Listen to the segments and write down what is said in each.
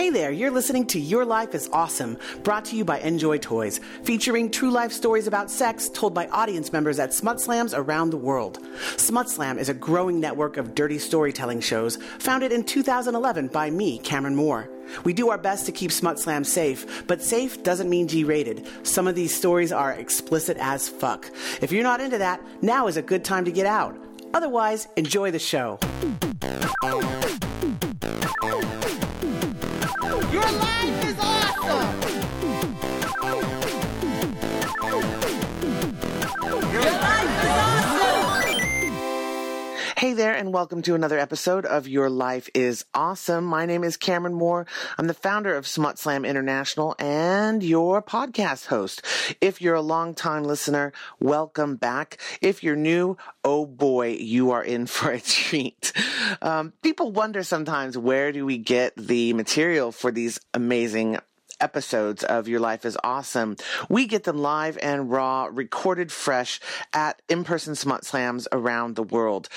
Hey there, you're listening to Your Life is Awesome, brought to you by Njoy Toys, featuring true life stories about sex told by audience members at SmutSlams around the world. SmutSlam is a growing network of dirty storytelling shows founded in 2011 by me, Cameron Moore. We do our best to keep SmutSlam safe, but safe doesn't mean G-rated. Some of these stories are explicit as fuck. If you're not into that, now is a good time to get out. Otherwise, enjoy the show. Your life is awesome! Your life is awesome! Hey there, and welcome to another episode of Your Life is Awesome. My name is Cameron Moore. I'm the founder of SmutSlam International and your podcast host. If you're a long-time listener, welcome back. If you're new, oh boy, you are in for a treat. People wonder sometimes, where do we get the material for these amazing episodes of Your Life is Awesome? We get them live and raw, recorded fresh at in-person SmutSlams around the world.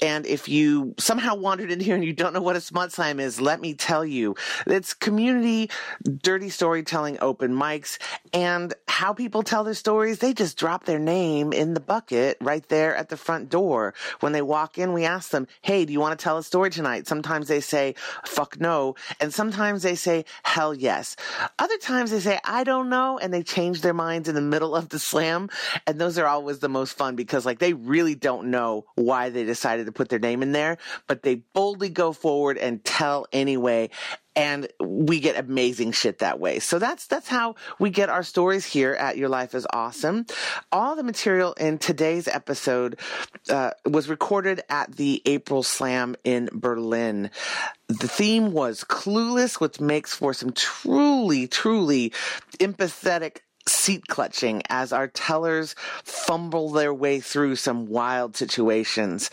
And if you somehow wandered in here and you don't know what a SmutSlam is, let me tell you, it's community, dirty storytelling, open mics, and how people tell their stories. They just drop their name in the bucket right there at the front door. When they walk in, we ask them, hey, do you want to tell a story tonight? Sometimes they say, fuck no. And sometimes they say, hell yes. Other times they say, I don't know. And they change their minds in the middle of the slam. And those are always the most fun because like they really don't know why they decided to put their name in there, but they boldly go forward and tell anyway. And we get amazing shit that way. So that's how we get our stories here at Your Life is Awesome. All the material in today's episode was recorded at the April Slam in Berlin. The theme was Clueless, which makes for some truly, truly empathetic seat clutching as our tellers fumble their way through some wild situations.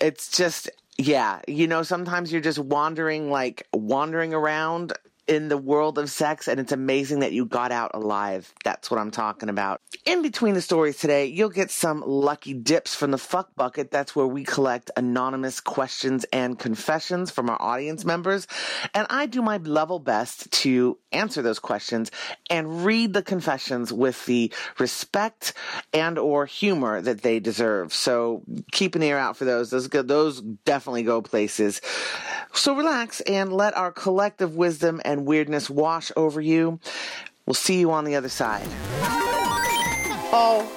It's just... yeah, you know, sometimes you're just wandering around in the world of sex, and it's amazing that you got out alive. That's what I'm talking about. In between the stories today, you'll get some lucky dips from the fuck bucket. That's where we collect anonymous questions and confessions from our audience members, and I do my level best to answer those questions and read the confessions with the respect and or humor that they deserve. So keep an ear out for those. Those definitely go places. So relax and let our collective wisdom and weirdness wash over you. We'll see you on the other side. Oh,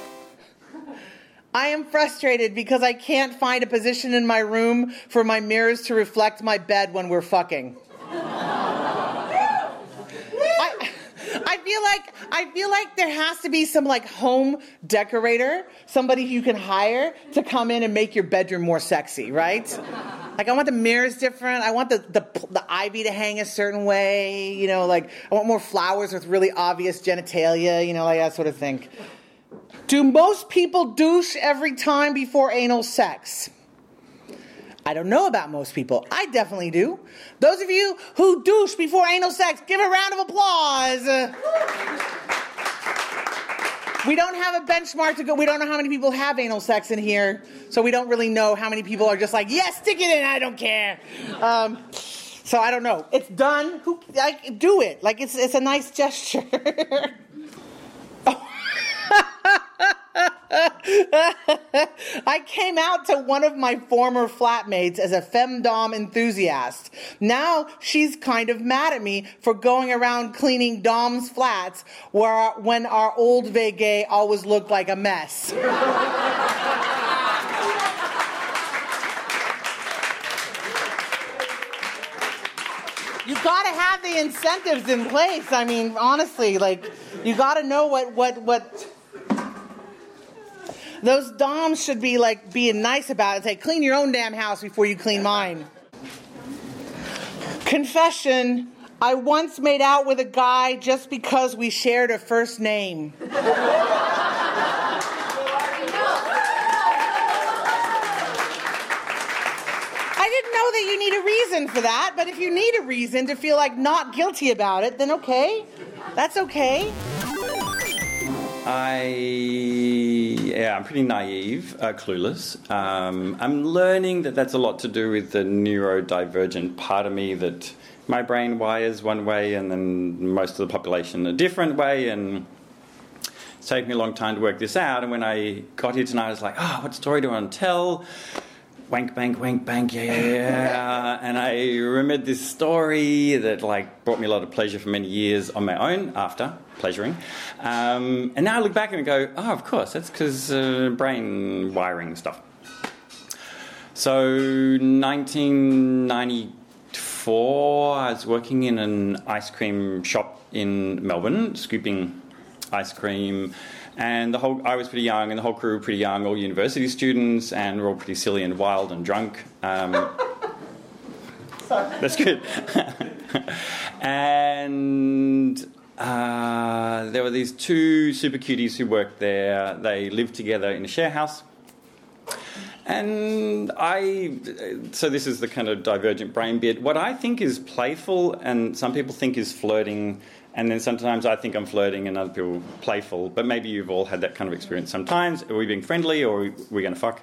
I am frustrated because I can't find a position in my room for my mirrors to reflect my bed when we're fucking. I feel like there has to be some like home decorator, somebody you can hire to come in and make your bedroom more sexy, right? Like I want the mirrors different. I want the ivy to hang a certain way, you know, like I want more flowers with really obvious genitalia, you know, like that sort of thing. Do most people douche every time before anal sex? I don't know about most people. I definitely do. Those of you who douche before anal sex, give a round of applause. We don't have a benchmark to go. We don't know how many people have anal sex in here, so we don't really know how many people are just like, yes, stick it in, I don't care. So I don't know. It's done. Who, like, do it. Like it's a nice gesture. I came out to one of my former flatmates as a femdom enthusiast. Now she's kind of mad at me for going around cleaning dom's flats when our old vegay always looked like a mess. You gotta have the incentives in place. I mean, honestly, like you gotta know what those doms should be like being nice about it. Say, clean your own damn house before you clean mine. Confession, I once made out with a guy just because we shared a first name. I didn't know that you need a reason for that, but if you need a reason to feel like not guilty about it, then okay, that's okay. I'm pretty naive, clueless. I'm learning that that's a lot to do with the neurodivergent part of me that my brain wires one way and then most of the population a different way, and it's taken me a long time to work this out. And when I got here tonight, I was like, oh, what story do I want to tell? Wank, bank, yeah. And I remembered this story that, like, brought me a lot of pleasure for many years on my own after pleasuring. And now I look back and go, oh, of course, that's because brain wiring stuff. So 1994, I was working in an ice cream shop in Melbourne, scooping ice cream. And I was pretty young, and the whole crew were pretty young, all university students, and we're all pretty silly and wild and drunk. Sorry. That's good. And there were these two super cuties who worked there. They lived together in a share house. And so this is the kind of divergent brain bit. What I think is playful, and some people think is flirting, and then sometimes I think I'm flirting and other people playful. But maybe you've all had that kind of experience sometimes. Are we being friendly or are we going to fuck?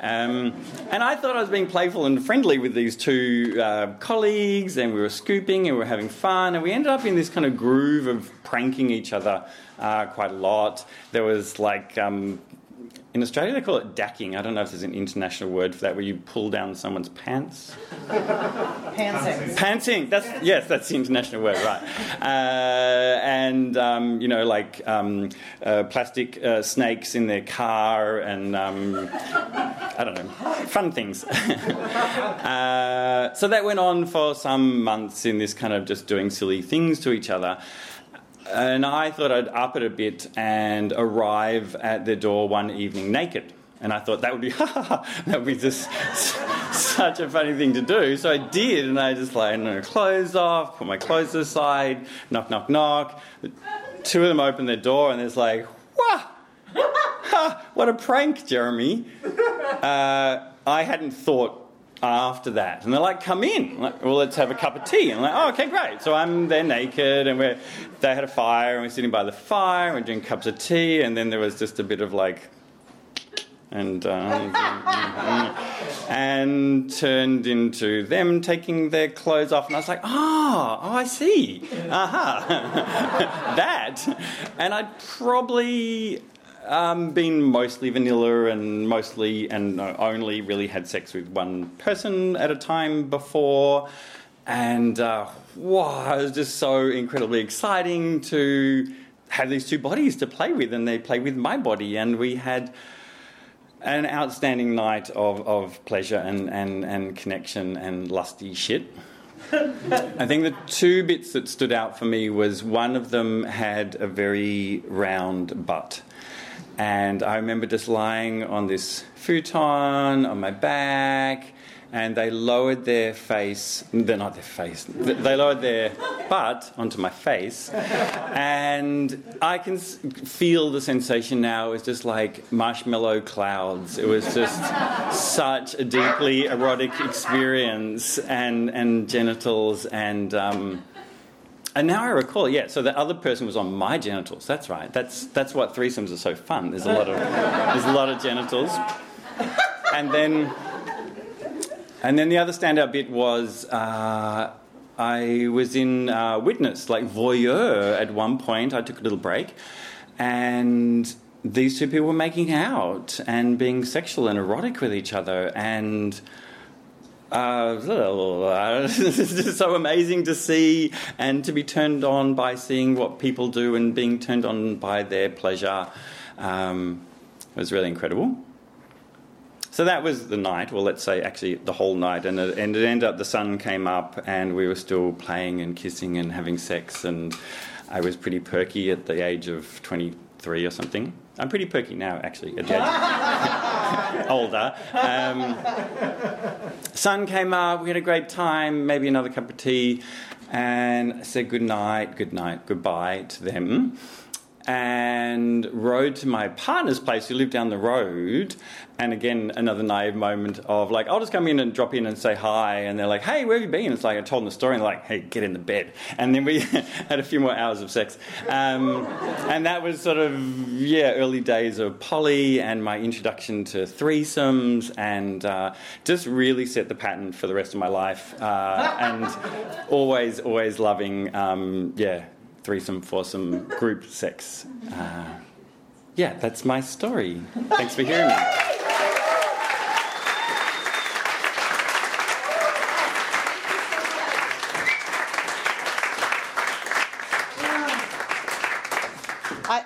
And I thought I was being playful and friendly with these two colleagues, and we were scooping and we were having fun, and we ended up in this kind of groove of pranking each other quite a lot. There was like... in Australia, they call it dacking. I don't know if there's an international word for that, where you pull down someone's pants. Pantsing. Pantsing. That's the international word, right? Plastic snakes in their car, and I don't know, fun things. So that went on for some months in this kind of just doing silly things to each other. And I thought I'd up it a bit and arrive at their door one evening naked. And I thought that would be, that would be just such a funny thing to do. So I did, and I just laid my clothes off, put my clothes aside, knock, knock, knock. The two of them opened their door, and it's like, wah! Ha, what a prank, Jeremy. I hadn't thought after that, and they're like, come in. I'm like, well, let's have a cup of tea. And I'm like, oh, okay, great. So I'm there naked, and they had a fire, and we're sitting by the fire, and we're doing cups of tea, and then there was just a bit of like, and and turned into them taking their clothes off, and I was like, oh, I see, that. And I'd probably been mostly vanilla and only really had sex with one person at a time before, and wow, it was just so incredibly exciting to have these two bodies to play with, and they play with my body, and we had an outstanding night of pleasure and connection and lusty shit. I think the two bits that stood out for me was one of them had a very round butt. And I remember just lying on this futon on my back, and they lowered their face, they lowered their butt onto my face. And I can feel the sensation now. It was just like marshmallow clouds. It was just such a deeply erotic experience, and genitals, and now I recall, yeah, so the other person was on my genitals. That's right. That's what threesomes are so fun. There's a lot of genitals. And then the other standout bit was I was in witness, like voyeur at one point. I took a little break, and these two people were making out and being sexual and erotic with each other, and it's just so amazing to see and to be turned on by seeing what people do and being turned on by their pleasure. It was really incredible. So that was the night, well, let's say actually the whole night, and it ended up the sun came up and we were still playing and kissing and having sex, and I was pretty perky at the age of 23 or something. I'm pretty perky now, actually, at the age older. Sun came up, we had a great time, maybe another cup of tea, and I said goodnight, goodbye to them. and rode to my partner's place who lived down the road. And again, another naive moment of like, I'll just come in and drop in and say hi. And they're like, hey, where have you been? It's like, I told them the story and they're like, hey, get in the bed. And then we had a few more hours of sex. And that was sort of, yeah, early days of poly and my introduction to threesomes, and just really set the pattern for the rest of my life. And always loving, yeah, threesome, foursome, group sex. Yeah, that's my story. Thanks for hearing me.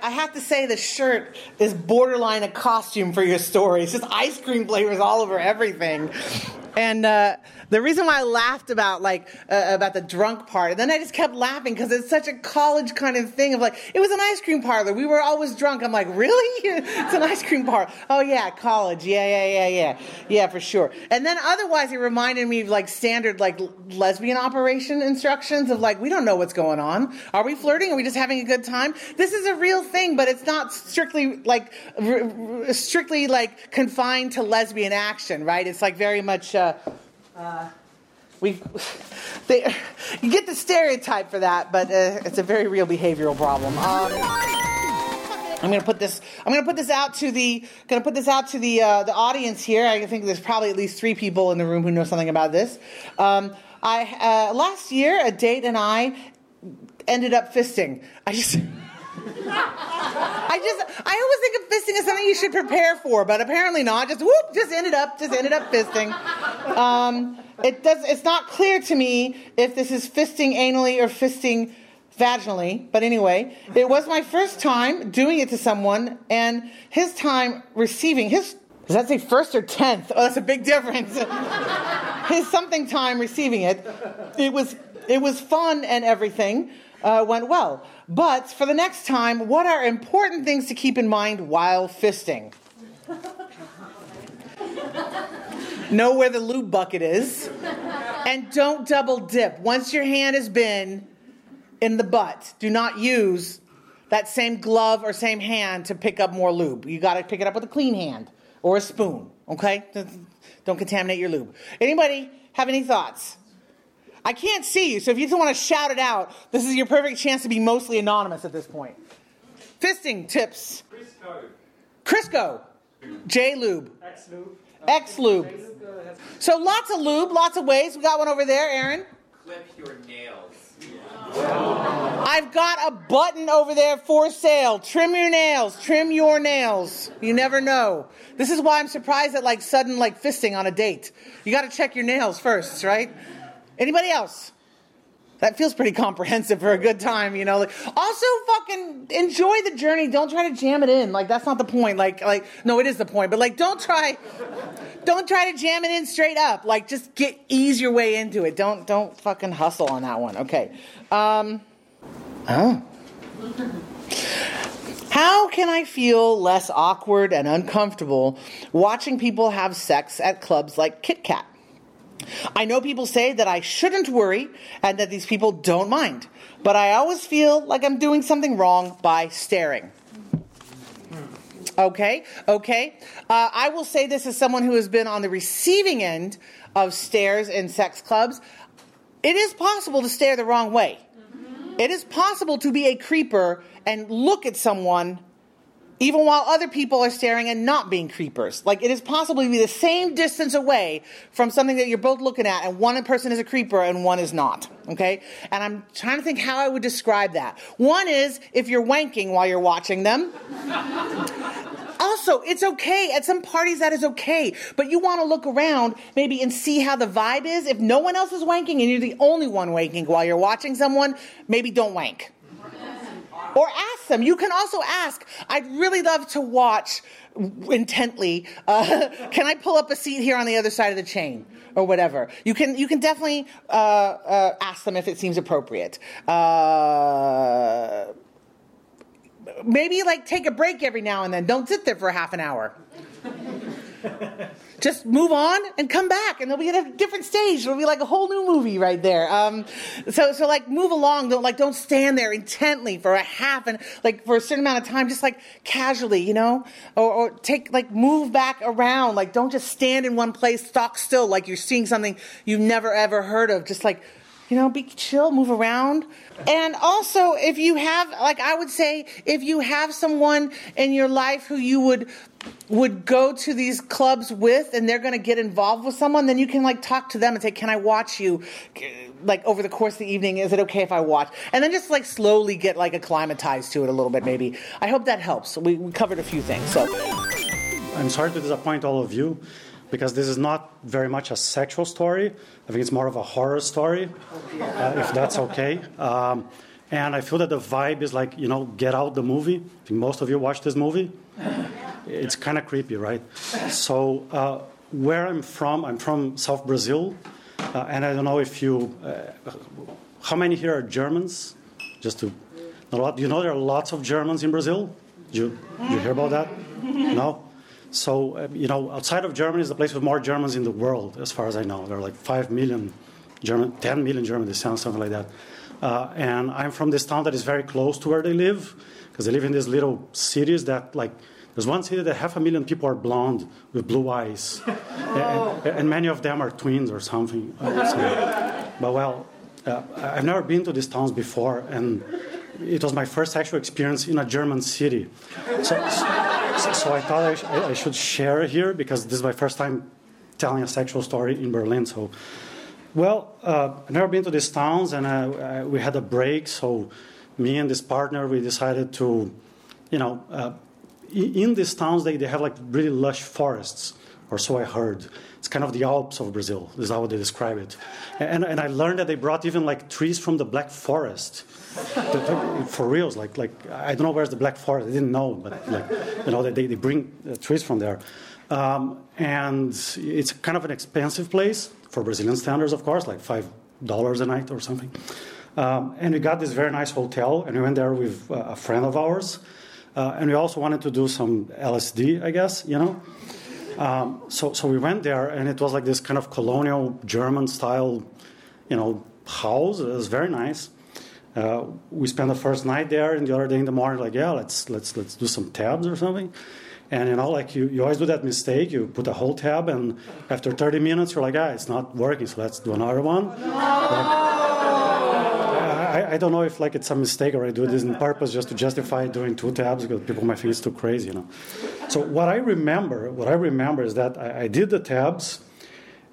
I have to say, the shirt is borderline a costume for your story. It's just ice cream flavors all over everything. And the reason why I laughed about the drunk part, and then I just kept laughing because it's such a college kind of thing of like, it was an ice cream parlor. We were always drunk. I'm like, really? It's an ice cream parlor. Oh, yeah, college. Yeah. Yeah, for sure. And then otherwise, it reminded me of like standard like lesbian operation instructions of like, we don't know what's going on. Are we flirting? Are we just having a good time? This is a real thing, but it's not strictly like confined to lesbian action, right? It's like very much... you get the stereotype for that, but it's a very real behavioral problem. I'm gonna put this out to the audience here. I think there's probably at least three people in the room who know something about this. I last year a date and I ended up fisting. I always think of fisting as something you should prepare for, but apparently not. Just ended up fisting. It's not clear to me if this is fisting anally or fisting vaginally, but anyway, it was my first time doing it to someone, and his time receiving his. Does that say first or 10th? Oh, that's a big difference. His something time receiving it. It was fun and everything. Went well. But for the next time, what are important things to keep in mind while fisting? Know where the lube bucket is. And don't double dip. Once your hand has been in the butt, do not use that same glove or same hand to pick up more lube. You got to pick it up with a clean hand or a spoon, okay? Don't contaminate your lube. Anybody have any thoughts? I can't see you, so if you just want to shout it out, this is your perfect chance to be mostly anonymous at this point. Fisting tips. Crisco. J-Lube. X-Lube. So lots of lube, lots of ways. We got one over there, Aaron. Clip your nails. Yeah. I've got a button over there for sale. Trim your nails. You never know. This is why I'm surprised at sudden fisting on a date. You got to check your nails first, right? Anybody else? That feels pretty comprehensive for a good time, you know. Also, fucking enjoy the journey. Don't try to jam it in. That's not the point. No, it is the point. But don't try to jam it in straight up. Just ease your way into it. Don't fucking hustle on that one. Okay. How can I feel less awkward and uncomfortable watching people have sex at clubs like Kit Kat? I know people say that I shouldn't worry and that these people don't mind, but I always feel like I'm doing something wrong by staring. Okay. I will say this as someone who has been on the receiving end of stares in sex clubs. It is possible to stare the wrong way. It is possible to be a creeper and look at someone even while other people are staring and not being creepers. It is possible to be the same distance away from something that you're both looking at, and one person is a creeper and one is not, okay? And I'm trying to think how I would describe that. One is if you're wanking while you're watching them. Also, it's okay. At some parties, that is okay. But you want to look around maybe and see how the vibe is. If no one else is wanking and you're the only one wanking while you're watching someone, maybe don't wank. Or ask them. You can also ask, I'd really love to watch intently. Can I pull up a seat here on the other side of the chain? Or whatever. You can definitely ask them if it seems appropriate. Maybe take a break every now and then. Don't sit there for half an hour. Just move on and come back, and they'll be at a different stage. It'll be like a whole new movie right there. So like move along. Don't stand there intently for a half and like for a certain amount of time. Just like casually, you know, or take like move back around. Like don't just stand in one place, stock still, like you're seeing something you've never ever heard of. Just like, you know, be chill, move around. And also if you have, like I would say, if you have someone in your life who you would go to these clubs with and they're going to get involved with someone, then you can like talk to them and say, can I watch you like over the course of the evening? Is it okay if I watch? And then just like slowly get like acclimatized to it a little bit maybe. I hope that helps. We covered a few things. So I'm sorry to disappoint all of you, because this is not very much a sexual story. I think it's more of a horror story, if that's okay. And I feel that the vibe is like, you know, Get Out, the movie. I think most of you watched this movie. It's kind of creepy, right? So where I'm from South Brazil. And I don't know if you... how many here are Germans? You know there are lots of Germans in Brazil? Did you hear about that? No? So, outside of Germany is the place with more Germans in the world, as far as I know. There are like 5 million German, 10 million Germans, something like that. And I'm from this town that is very close to where they live, because they live in these little cities that, like, there's one city that 500,000 people are blonde with blue eyes. And many of them are twins or something. But, I've never been to these towns before, and it was my first actual experience in a German city. So I thought I should share here, because this is my first time telling a sexual story in Berlin. So, I've never been to these towns, and we had a break. So me and this partner, we decided to, in these towns, they have like really lush forests, or so I heard. It's kind of the Alps of Brazil, is how they describe it. And I learned that they brought even like trees from the Black Forest. For reals, like I don't know where's the Black Forest, I didn't know, but they bring trees from there. And it's kind of an expensive place, for Brazilian standards, of course, like $5 a night or something. And we got this very nice hotel, and we went there with a friend of ours. And we also wanted to do some LSD, I guess, So we went there, and it was like this kind of colonial German-style, house. It was very nice. We spent the first night there, and the other day in the morning, let's do some tabs or something. And you always do that mistake. You put a whole tab, and after 30 minutes, you're like, it's not working, so let's do another one. No! I don't know if it's a mistake or I do this on purpose just to justify doing two tabs, because people might think it's too crazy, So what I remember is that I did the tabs,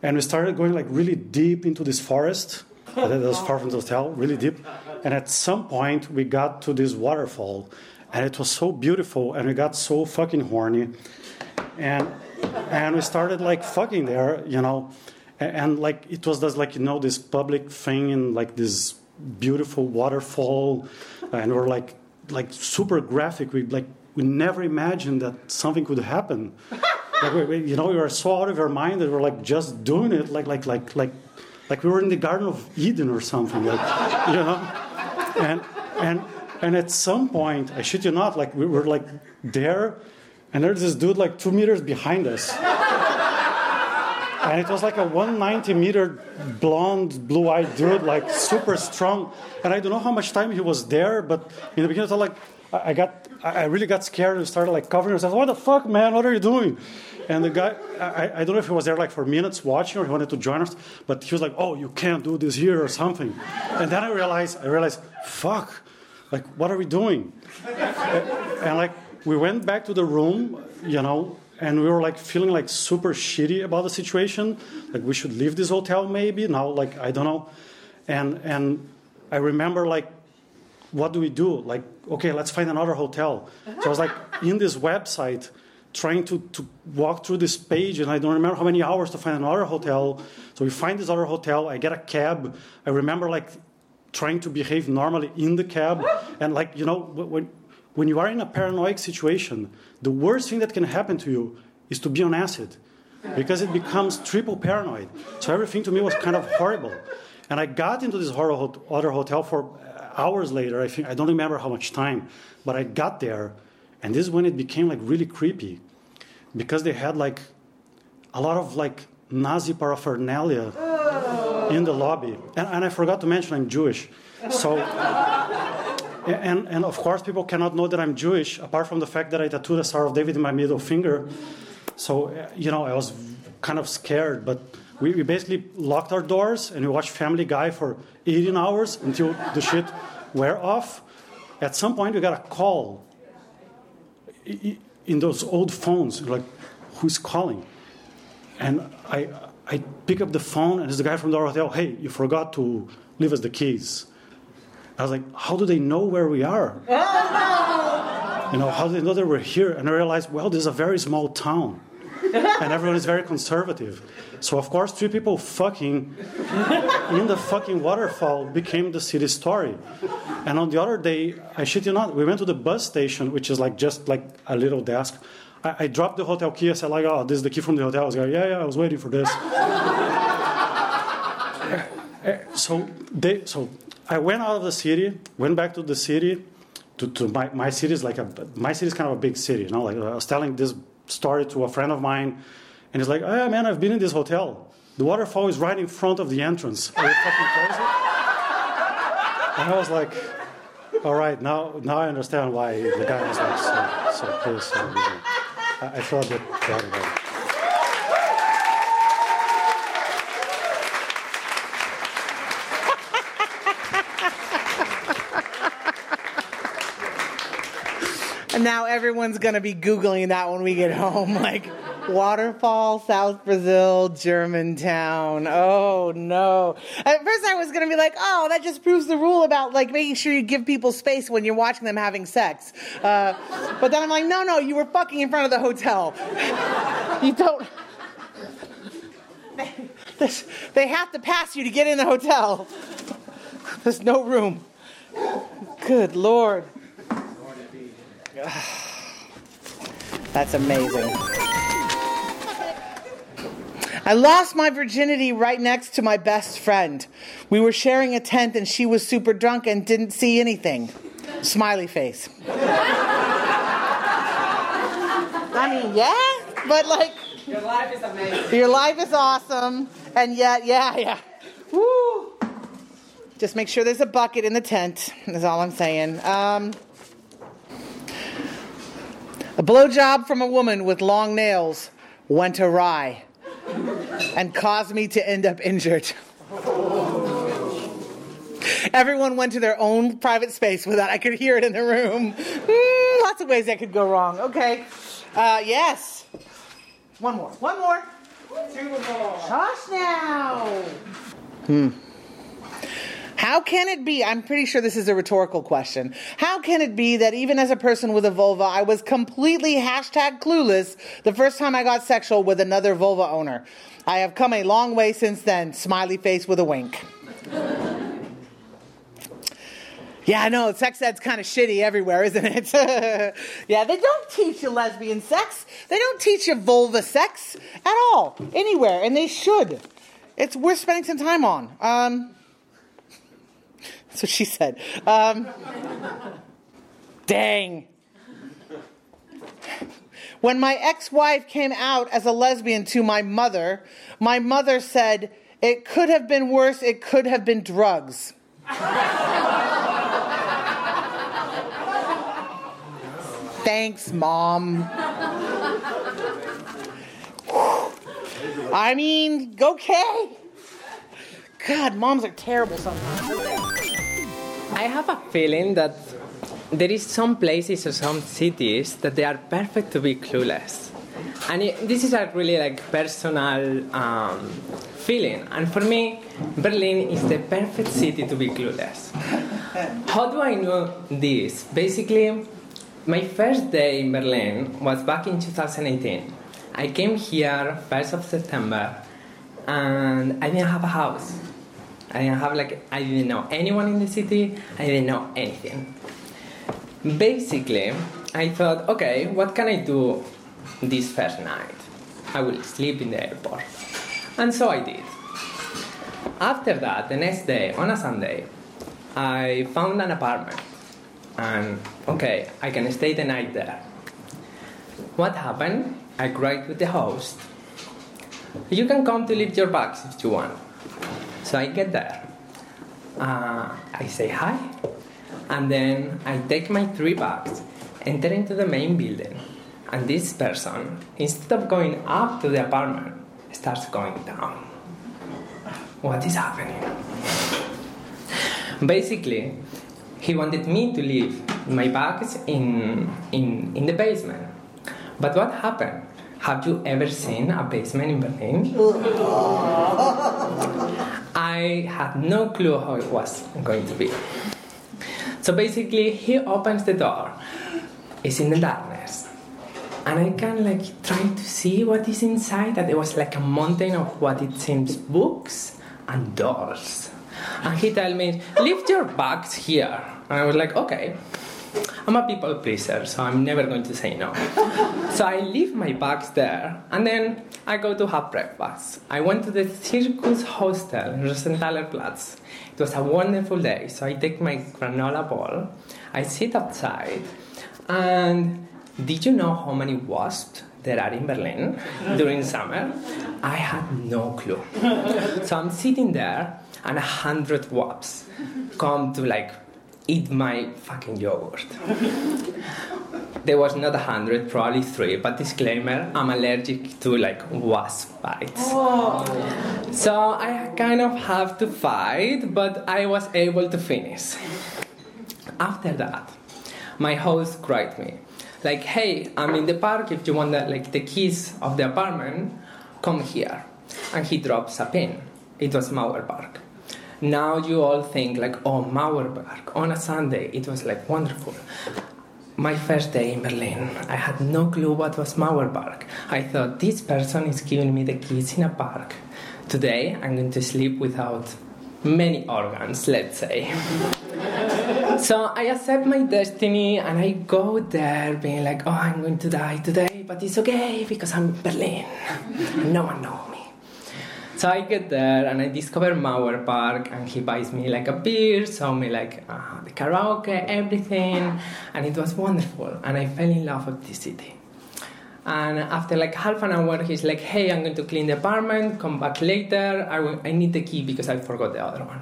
and we started going like really deep into this forest that was far from the hotel, really deep. And at some point we got to this waterfall, and it was so beautiful, and we got so fucking horny, and we started like fucking there, and like it was just this public thing in like this beautiful waterfall, and we're like super graphic. We never imagined that something could happen. We were so out of our mind that we're just doing it, like we were in the Garden of Eden or something, And at some point, I shit you not, we were there, and there's this dude 2 meters behind us, and it was like a 190-meter blonde, blue-eyed dude, super strong. And I don't know how much time he was there, but in the beginning, I really got scared and started covering myself. What the fuck, man? What are you doing? And the guy, I don't know if he was there for minutes watching or he wanted to join us, but he was like, oh, you can't do this here or something. And then I realized, fuck, what are we doing? And we went back to the room, and we were feeling super shitty about the situation. We should leave this hotel maybe now, I don't know. And I remember what do we do? Okay, let's find another hotel. So I was in this website trying to walk through this page, and I don't remember how many hours to find another hotel. So we find this other hotel. I get a cab. I remember trying to behave normally in the cab. And when you are in a paranoid situation, the worst thing that can happen to you is to be on acid, because it becomes triple paranoid. So everything to me was kind of horrible. And I got into this other hotel for hours later, I think, I don't remember how much time, but I got there, and this is when it became really creepy, because they had a lot of like Nazi paraphernalia in the lobby. And I forgot to mention I'm Jewish. So, and of course people cannot know that I'm Jewish apart from the fact that I tattooed a Star of David in my middle finger. So, you know, I was kind of scared, but we basically locked our doors and we watched Family Guy for 18 hours until the shit wore off. At some point we got a call in those old phones, like, who's calling? And I pick up the phone, and it's the guy from the hotel. Hey, you forgot to leave us the keys. I was like, how do they know where we are? You know, how do they know that we're here? And I realized, well, this is a very small town, and everyone is very conservative. So, of course, three people fucking in the fucking waterfall became the city story. And on the other day, I shit you not, we went to the bus station, which is like just like a little desk. I dropped the hotel key. I said, like, oh, this is the key from the hotel. I was like, yeah, I was waiting for this. So I went out of the city, went back to the city, to my city is like my city is kind of a big city, you know. Like, I was telling this story to a friend of mine, and he's like, oh man, I've been in this hotel. The waterfall is right in front of the entrance. Are you fucking crazy? And I was like, all right, now I understand why the guy was like so pissed. I thought that right away. And now everyone's going to be Googling that when we get home. Like, waterfall, South Brazil, Germantown. Oh, no. At first I was going to be like, oh, that just proves the rule about, like, making sure you give people space when you're watching them having sex. But then I'm like, no, you were fucking in front of the hotel. You don't... They have to pass you to get in the hotel. There's no room. Good Lord. That's amazing. I lost my virginity right next to my best friend. We were sharing a tent and she was super drunk and didn't see anything. Smiley face. I mean, yeah, but like... Your life is amazing. Your life is awesome. And yet, yeah. Woo! Just make sure there's a bucket in the tent, is all I'm saying. A blowjob from a woman with long nails went awry and caused me to end up injured. Everyone went to their own private space without. I could hear it in the room. Lots of ways that could go wrong. Okay. Yes. One more. Two more. Hush now. How can it be? I'm pretty sure this is a rhetorical question. How can it be that even as a person with a vulva, I was completely #clueless the first time I got sexual with another vulva owner? I have come a long way since then. Smiley face with a wink. Yeah, I know, sex ed's kind of shitty everywhere, isn't it? Yeah, they don't teach you lesbian sex. They don't teach you vulva sex at all, anywhere, and they should. It's worth spending some time on. That's what she said. Dang. When my ex-wife came out as a lesbian to my mother said, it could have been worse, it could have been drugs. Thanks, Mom. I mean, okay. God, moms are terrible sometimes. I have a feeling that there is some places or some cities that they are perfect to be clueless. And this is a really like personal feeling. And for me, Berlin is the perfect city to be clueless. How do I know this? Basically, my first day in Berlin was back in 2018. I came here 1st of September and I didn't have a house. I didn't know anyone in the city. I didn't know anything. Basically, I thought, okay, what can I do this first night? I will sleep in the airport. And so I did. After that, the next day, on a Sunday, I found an apartment. And, okay, I can stay the night there. What happened? I cried with the host. You can come to lift your bags if you want. So I get there. I say hi. And then I take my three bags, enter into the main building. And this person, instead of going up to the apartment, starts going down. What is happening? Basically, he wanted me to leave my bags in the basement. But what happened? Have you ever seen a basement in Berlin? I had no clue how it was going to be. So basically, he opens the door. It's in the darkness. And I can try to see what is inside. That it was like a mountain of what it seems books and dolls. And he told me, leave your bags here. And I was like, okay. I'm a people pleaser, so I'm never going to say no. So I leave my bags there, and then I go to have breakfast. I went to the Circus Hostel in Rosenthaler Platz. It was a wonderful day, so I take my granola bowl, I sit outside, and did you know how many wasps there are in Berlin during summer? I had no clue. So I'm sitting there, and 100 wasps come to eat my fucking yogurt. There was not 100, probably 3, but disclaimer, I'm allergic to wasp bites. Whoa. So I kind of have to fight, but I was able to finish. After that, my host cried me, hey, I'm in the park, if you want the keys of the apartment, come here. And he drops a pin. It was Mauerpark. Now you all think oh, Mauerpark, on a Sunday. It was wonderful. My first day in Berlin, I had no clue what was Mauerpark. I thought, this person is giving me the keys in a park. Today, I'm going to sleep without many organs, let's say. So I accept my destiny, and I go there being oh, I'm going to die today, but it's okay because I'm in Berlin. No one knows me. So I get there and I discover Mauerpark, and he buys me a beer, saw me the karaoke, everything, and it was wonderful, and I fell in love with this city. And after half an hour, he's hey, I'm going to clean the apartment, come back later, I need the key because I forgot the other one.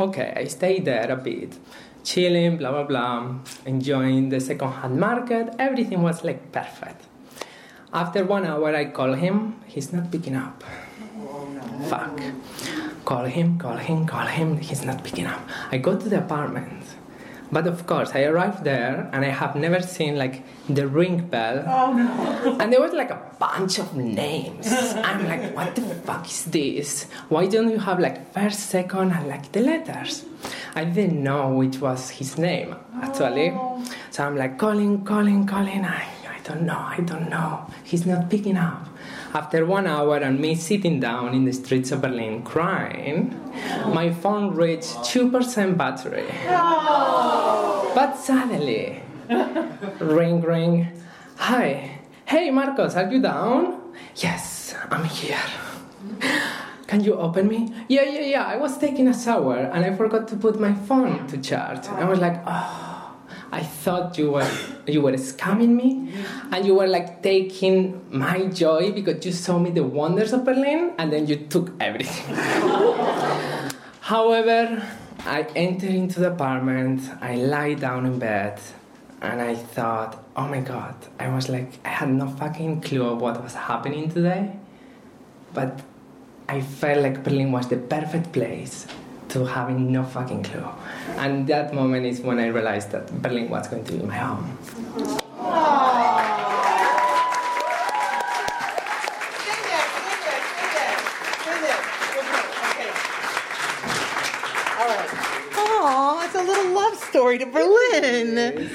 Okay, I stay there a bit, chilling, blah blah blah, enjoying the second-hand market, everything was perfect. After 1 hour I call him, he's not picking up. Fuck. Call him, he's not picking up. I go to the apartment. But of course, I arrive there and I have never seen the ring bell. Oh no. And there was a bunch of names. I'm what the fuck is this? Why don't you have first, second, and the letters? I didn't know which was his name, actually. Oh. So I'm calling. I don't know. He's not picking up. After 1 hour and me sitting down in the streets of Berlin crying, my phone reached 2% battery. Oh. But suddenly, ring. Hi. Hey, Marcos, are you down? Yes, I'm here. Can you open me? Yeah. I was taking a shower and I forgot to put my phone to charge. I was oh. I thought you were scamming me, and you were taking my joy because you saw me the wonders of Berlin, and then you took everything. However, I entered into the apartment, I lie down in bed, and I thought, oh my god, I was I had no fucking clue of what was happening today, but I felt Berlin was the perfect place to having no fucking clue. And that moment is when I realized that Berlin was going to be my home. Aww. Aww. All right. Aww, it's a little love story to Berlin.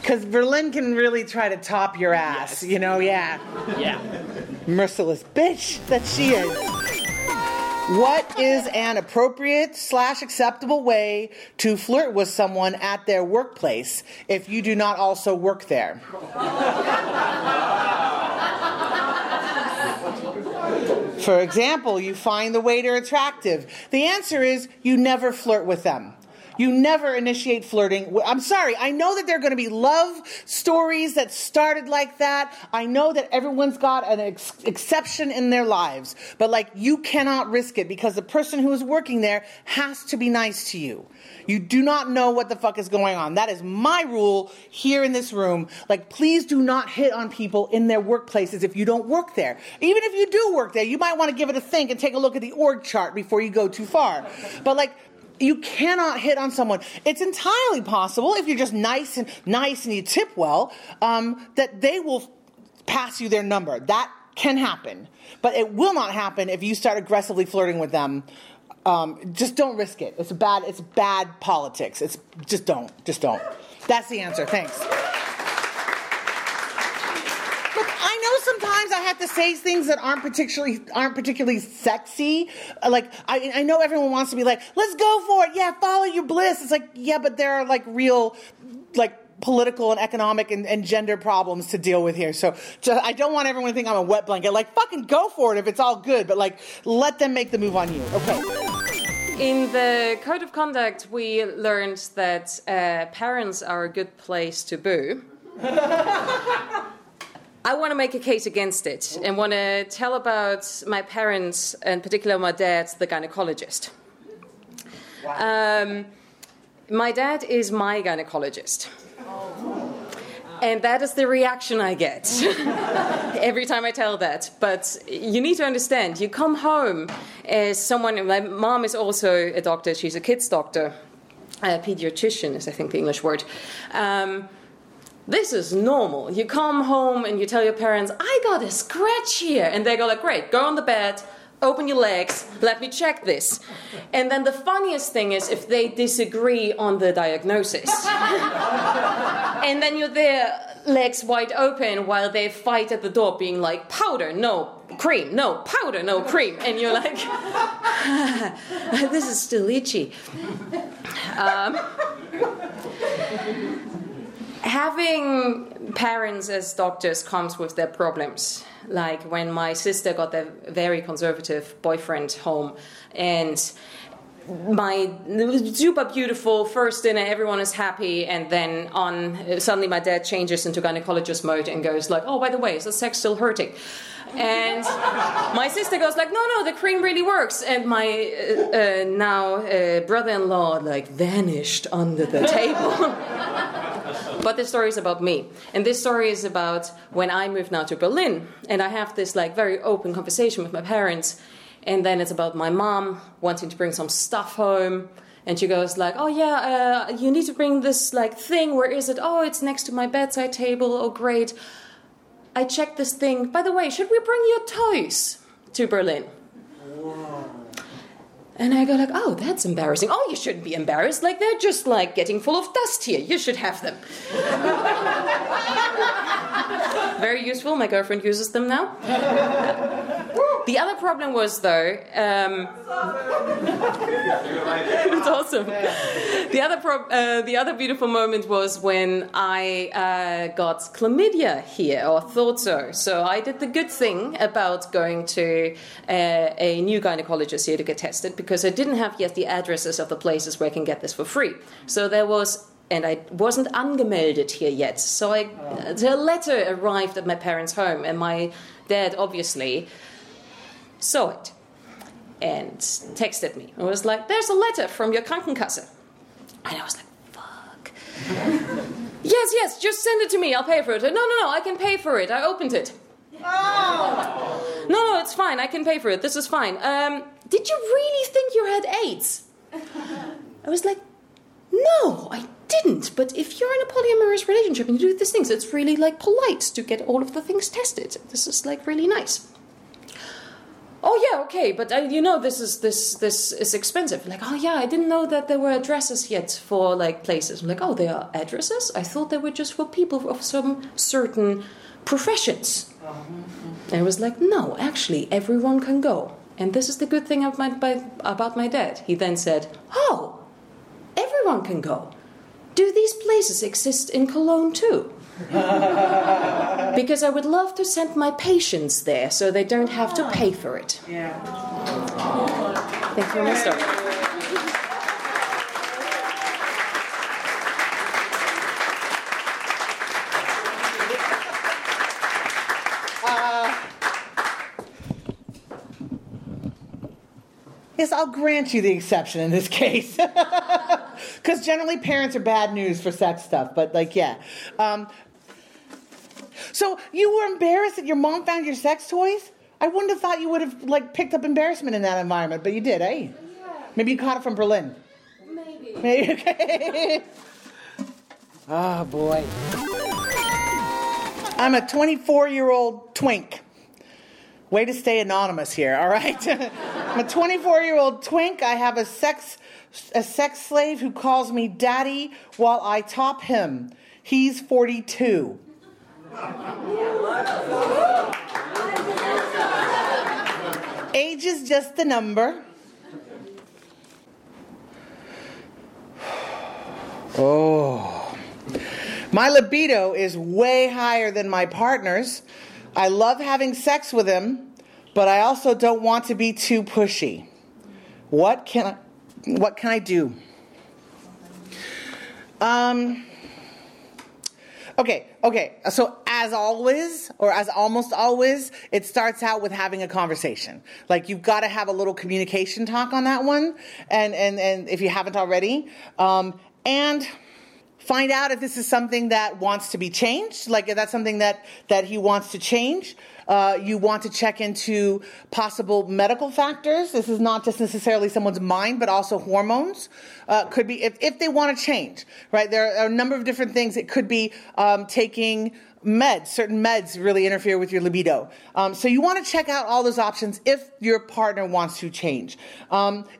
Because Berlin can really try to top your ass, yes. You know, yeah. Yeah. Merciless bitch that she is. What is an appropriate / acceptable way to flirt with someone at their workplace if you do not also work there? For example, you find the waiter attractive. The answer is you never flirt with them. You never initiate flirting. I'm sorry. I know that there are going to be love stories that started like that. I know that everyone's got an exception in their lives. But, like, you cannot risk it because the person who is working there has to be nice to you. You do not know what the fuck is going on. That is my rule here in this room. Like, please do not hit on people in their workplaces if you don't work there. Even if you do work there, you might want to give it a think and take a look at the org chart before you go too far. But, like, you cannot hit on someone. It's entirely possible, if you're just nice and you tip well, that they will pass you their number. That can happen. But it will not happen if you start aggressively flirting with them. Just don't risk it. It's bad politics. Just don't. That's the answer. Thanks. Look, I know sometimes I have to say things that aren't particularly sexy. Like, I know everyone wants to be like, let's go for it. Yeah, follow your bliss. It's like, yeah, but there are, like, real, like, political and economic and gender problems to deal with here. So I don't want everyone to think I'm a wet blanket. Like, fucking go for it if it's all good, but, like, let them make the move on you. Okay. In the code of conduct, we learned that parents are a good place to boo. I want to make a case against it and want to tell about my parents, and particularly my dad, the gynecologist. Wow. My dad is my gynecologist. And that is the reaction I get every time I tell that. But you need to understand, you come home as someone... My mom is also a doctor. She's a kid's doctor. A pediatrician is, I think, the English word. This is normal. You come home and you tell your parents, I got a scratch here. And they go like, great, go on the bed, open your legs, let me check this. And then the funniest thing is if they disagree on the diagnosis. And then you're there, legs wide open, while they fight at the door being like, powder, no cream, no powder, no cream. And you're like, this is still itchy. Having parents as doctors comes with their problems. Like when my sister got a very conservative boyfriend home and my super beautiful first dinner, everyone is happy, and then suddenly my dad changes into gynecologist mode and goes like, oh, by the way, is the sex still hurting? And my sister goes like, no, the cream really works. And my now brother-in-law like vanished under the table. But this story is about me. And this story is about when I moved now to Berlin. And I have this like very open conversation with my parents. And then it's about my mom wanting to bring some stuff home. And she goes like, oh yeah, you need to bring this like thing. Where is it? Oh, it's next to my bedside table. Oh, great. I checked this thing. By the way, should we bring your toys to Berlin? And I go like, oh, that's embarrassing. Oh, you shouldn't be embarrassed. Like, they're just, like, getting full of dust here. You should have them. Very useful. My girlfriend uses them now. The other problem was, though... it's awesome. The other beautiful moment was when I got chlamydia here, or thought so. So I did the good thing about going to a new gynecologist here to get tested, because I didn't have yet the addresses of the places where I can get this for free. So there was... And I wasn't angemeldet here yet. So the letter arrived at my parents' home, and my dad obviously saw it and texted me. I was like, there's a letter from your Krankenkasse. And I was like, fuck. yes, just send it to me. I'll pay for it. No, I can pay for it. I opened it. Oh. No, it's fine. I can pay for it. This is fine. Did you really think you had AIDS? I was like, no, I didn't. But if you're in a polyamorous relationship and you do these things, it's really, like, polite to get all of the things tested. This is, like, really nice. Oh, yeah, okay, but, this is expensive. Like, oh, yeah, I didn't know that there were addresses yet for, like, places. I'm like, oh, there are addresses? I thought they were just for people of some certain professions. And I was like, no, actually, everyone can go. And this is the good thing about my dad. He then said, oh, everyone can go. Do these places exist in Cologne too? Because I would love to send my patients there so they don't have to pay for it. Yeah. Thank you, Mr. guess I'll grant you the exception in this case. Because generally parents are bad news for sex stuff. But, like, yeah. So you were embarrassed that your mom found your sex toys? I wouldn't have thought you would have, like, picked up embarrassment in that environment. But you did, eh? Yeah. Maybe you caught it from Berlin. Maybe. Maybe, okay. Oh, boy. I'm a 24-year-old twink. Way to stay anonymous here, all right? I'm a 24-year-old twink. I have a sex slave who calls me daddy while I top him. He's 42. Age is just a number. Oh. My libido is way higher than my partner's. I love having sex with him, but I also don't want to be too pushy. What can I do? Okay. So as always, or as almost always, it starts out with having a conversation. Like, you've got to have a little communication talk on that one, and if you haven't already, and find out if this is something that wants to be changed, like if that's something that he wants to change. You want to check into possible medical factors. This is not just necessarily someone's mind, but also hormones. Could be if they want to change, right? There are a number of different things. It could be taking meds. Certain meds really interfere with your libido. So you want to check out all those options if your partner wants to change.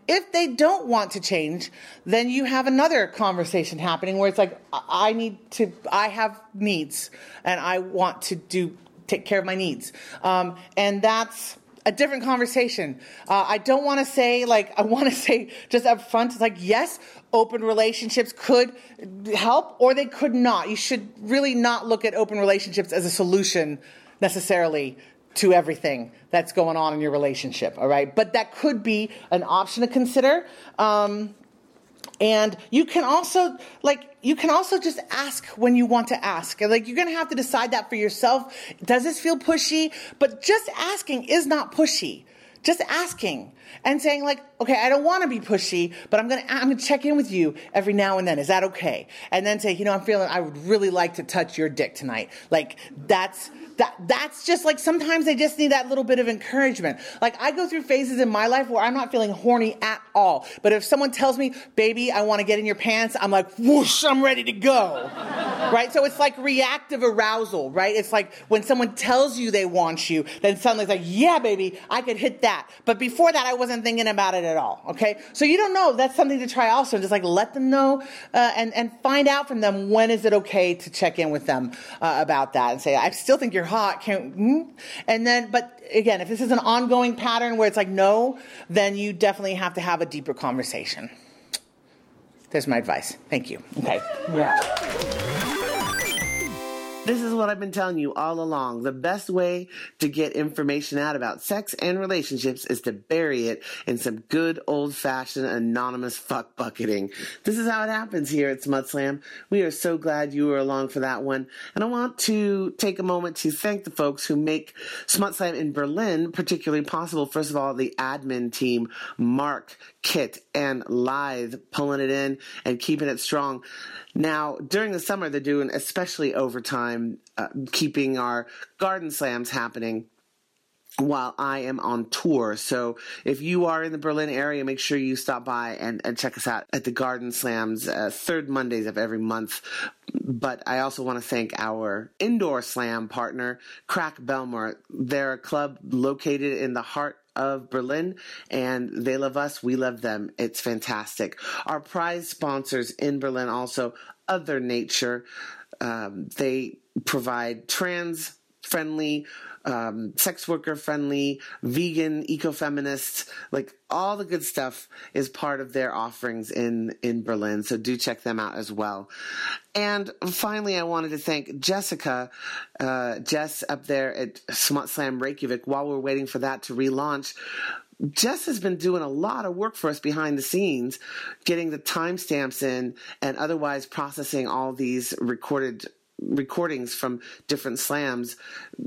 If they don't want to change, then you have another conversation happening where it's like, I have needs and I want to take care of my needs. And that's a different conversation. I don't want to say, like, I want to say just up front, it's like, yes, open relationships could help or they could not. You should really not look at open relationships as a solution necessarily to everything that's going on in your relationship, all right? But that could be an option to consider. And you can also just ask when you want to ask. Like, you're going to have to decide that for yourself. Does this feel pushy? But just asking is not pushy. Just asking and saying, like, okay, I don't want to be pushy, but I'm going to check in with you every now and then. Is that okay? And then say, you know, I would really like to touch your dick tonight. Like, that's just like, sometimes they just need that little bit of encouragement. Like, I go through phases in my life where I'm not feeling horny at all. But if someone tells me, baby, I want to get in your pants, I'm like, whoosh, I'm ready to go. Right? So it's like reactive arousal, right? It's like when someone tells you they want you, then suddenly it's like, yeah, baby, I could hit that. But before that, I wasn't thinking about it at all. Okay. So you don't know. That's something to try also. Just like let them know and find out from them when is it okay to check in with them about that and say, I still think you're hot. And then, but again, if this is an ongoing pattern where it's like, no, then you definitely have to have a deeper conversation. There's my advice. Thank you. Okay. Yeah. This is what I've been telling you all along. The best way to get information out about sex and relationships is to bury it in some good old-fashioned anonymous fuck bucketing. This is how it happens here at SmutSlam. We are so glad you were along for that one. And I want to take a moment to thank the folks who make SmutSlam in Berlin particularly possible. First of all, the admin team, Mark, Kit, and Lythe, pulling it in and keeping it strong. Now, during the summer, they're doing especially overtime, keeping our garden slams happening while I am on tour. So if you are in the Berlin area, make sure you stop by and check us out at the garden slams, third Mondays of every month. But I also want to thank our indoor slam partner, Crack Belmore. They're a club located in the heart of Berlin, and they love us. We love them. It's fantastic. Our prize sponsors in Berlin also, Other Nature. They provide trans-friendly, sex worker-friendly, vegan, eco-feminist, like all the good stuff is part of their offerings in Berlin. So do check them out as well. And finally, I wanted to thank Jessica, Jess up there at SmutSlam Reykjavik. While we're waiting for that to relaunch, Jess has been doing a lot of work for us behind the scenes, getting the timestamps in and otherwise processing all these recorded recordings from different slams.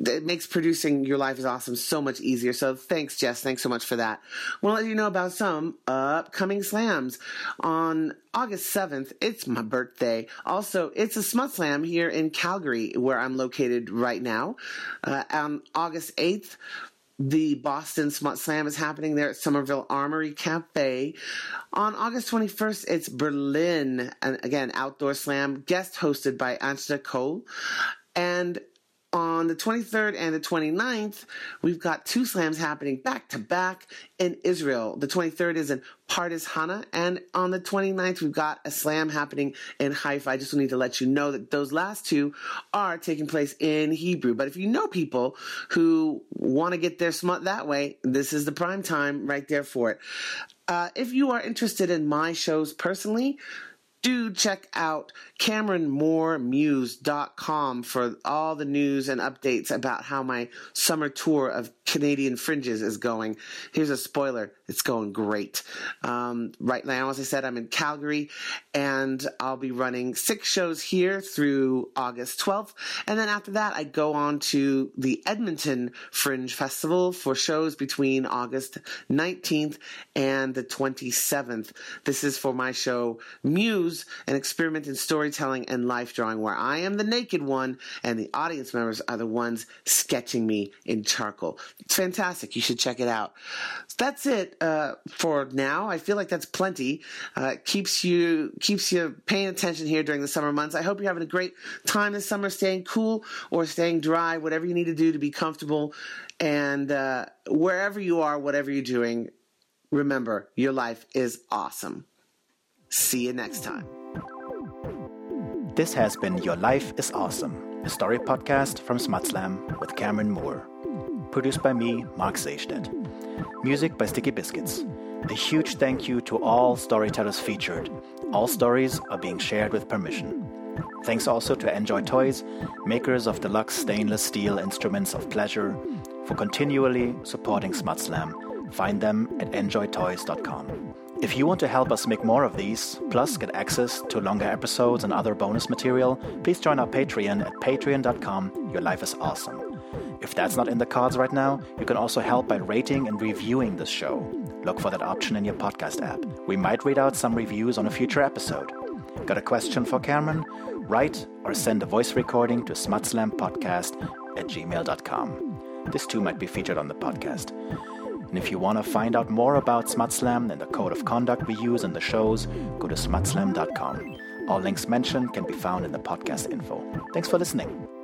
It makes producing Your Life is Awesome so much easier. So thanks, Jess. Thanks so much for that. We'll let you know about some upcoming slams. On August 7th, it's my birthday. Also, it's a Smut Slam here in Calgary, where I'm located right now. On August 8th, the Boston Smut Slam is happening there at Somerville Armory Cafe. On August 21st, it's Berlin, and again, Outdoor Slam, guest hosted by Angela Cole. And on the 23rd and the 29th, we've got two slams happening back-to-back in Israel. The 23rd is in Pardes Hana, and on the 29th, we've got a slam happening in Haifa. I just need to let you know that those last two are taking place in Hebrew. But if you know people who want to get their smut that way, this is the prime time right there for it. If you are interested in my shows personally, do check out CameronMooreMuse.com for all the news and updates about how my summer tour of Canadian Fringes is going. Here's a spoiler. It's going great. Right now, as I said, I'm in Calgary, and I'll be running 6 shows here through August 12th. And then after that, I go on to the Edmonton Fringe Festival for shows between August 19th and the 27th. This is for my show, Muse, an experiment in storytelling and life drawing, where I am the naked one and the audience members are the ones sketching me in charcoal. It's fantastic. You should check it out. That's it for now. I feel like that's plenty. Keeps you paying attention here during the summer months. I hope you're having a great time this summer, staying cool or staying dry, whatever you need to do to be comfortable. And wherever you are, whatever you're doing, remember, your life is awesome. See you next time. This has been Your Life is Awesome, a story podcast from SmutSlam with Cameron Moore. Produced by me, Mark Seystedt. Music by Sticky Biscuits. A huge thank you to all storytellers featured. All stories are being shared with permission. Thanks also to Njoy Toys, makers of deluxe stainless steel instruments of pleasure, for continually supporting SmutSlam. Find them at njoytoys.com. If you want to help us make more of these, plus get access to longer episodes and other bonus material, please join our Patreon at patreon.com. Your Life is Awesome. If that's not in the cards right now, you can also help by rating and reviewing this show. Look for that option in your podcast app. We might read out some reviews on a future episode. Got a question for Cameron? Write or send a voice recording to smutsslampodcast@gmail.com. This too might be featured on the podcast. And if you want to find out more about SmutSlam and the code of conduct we use in the shows, go to smutslam.com. All links mentioned can be found in the podcast info. Thanks for listening.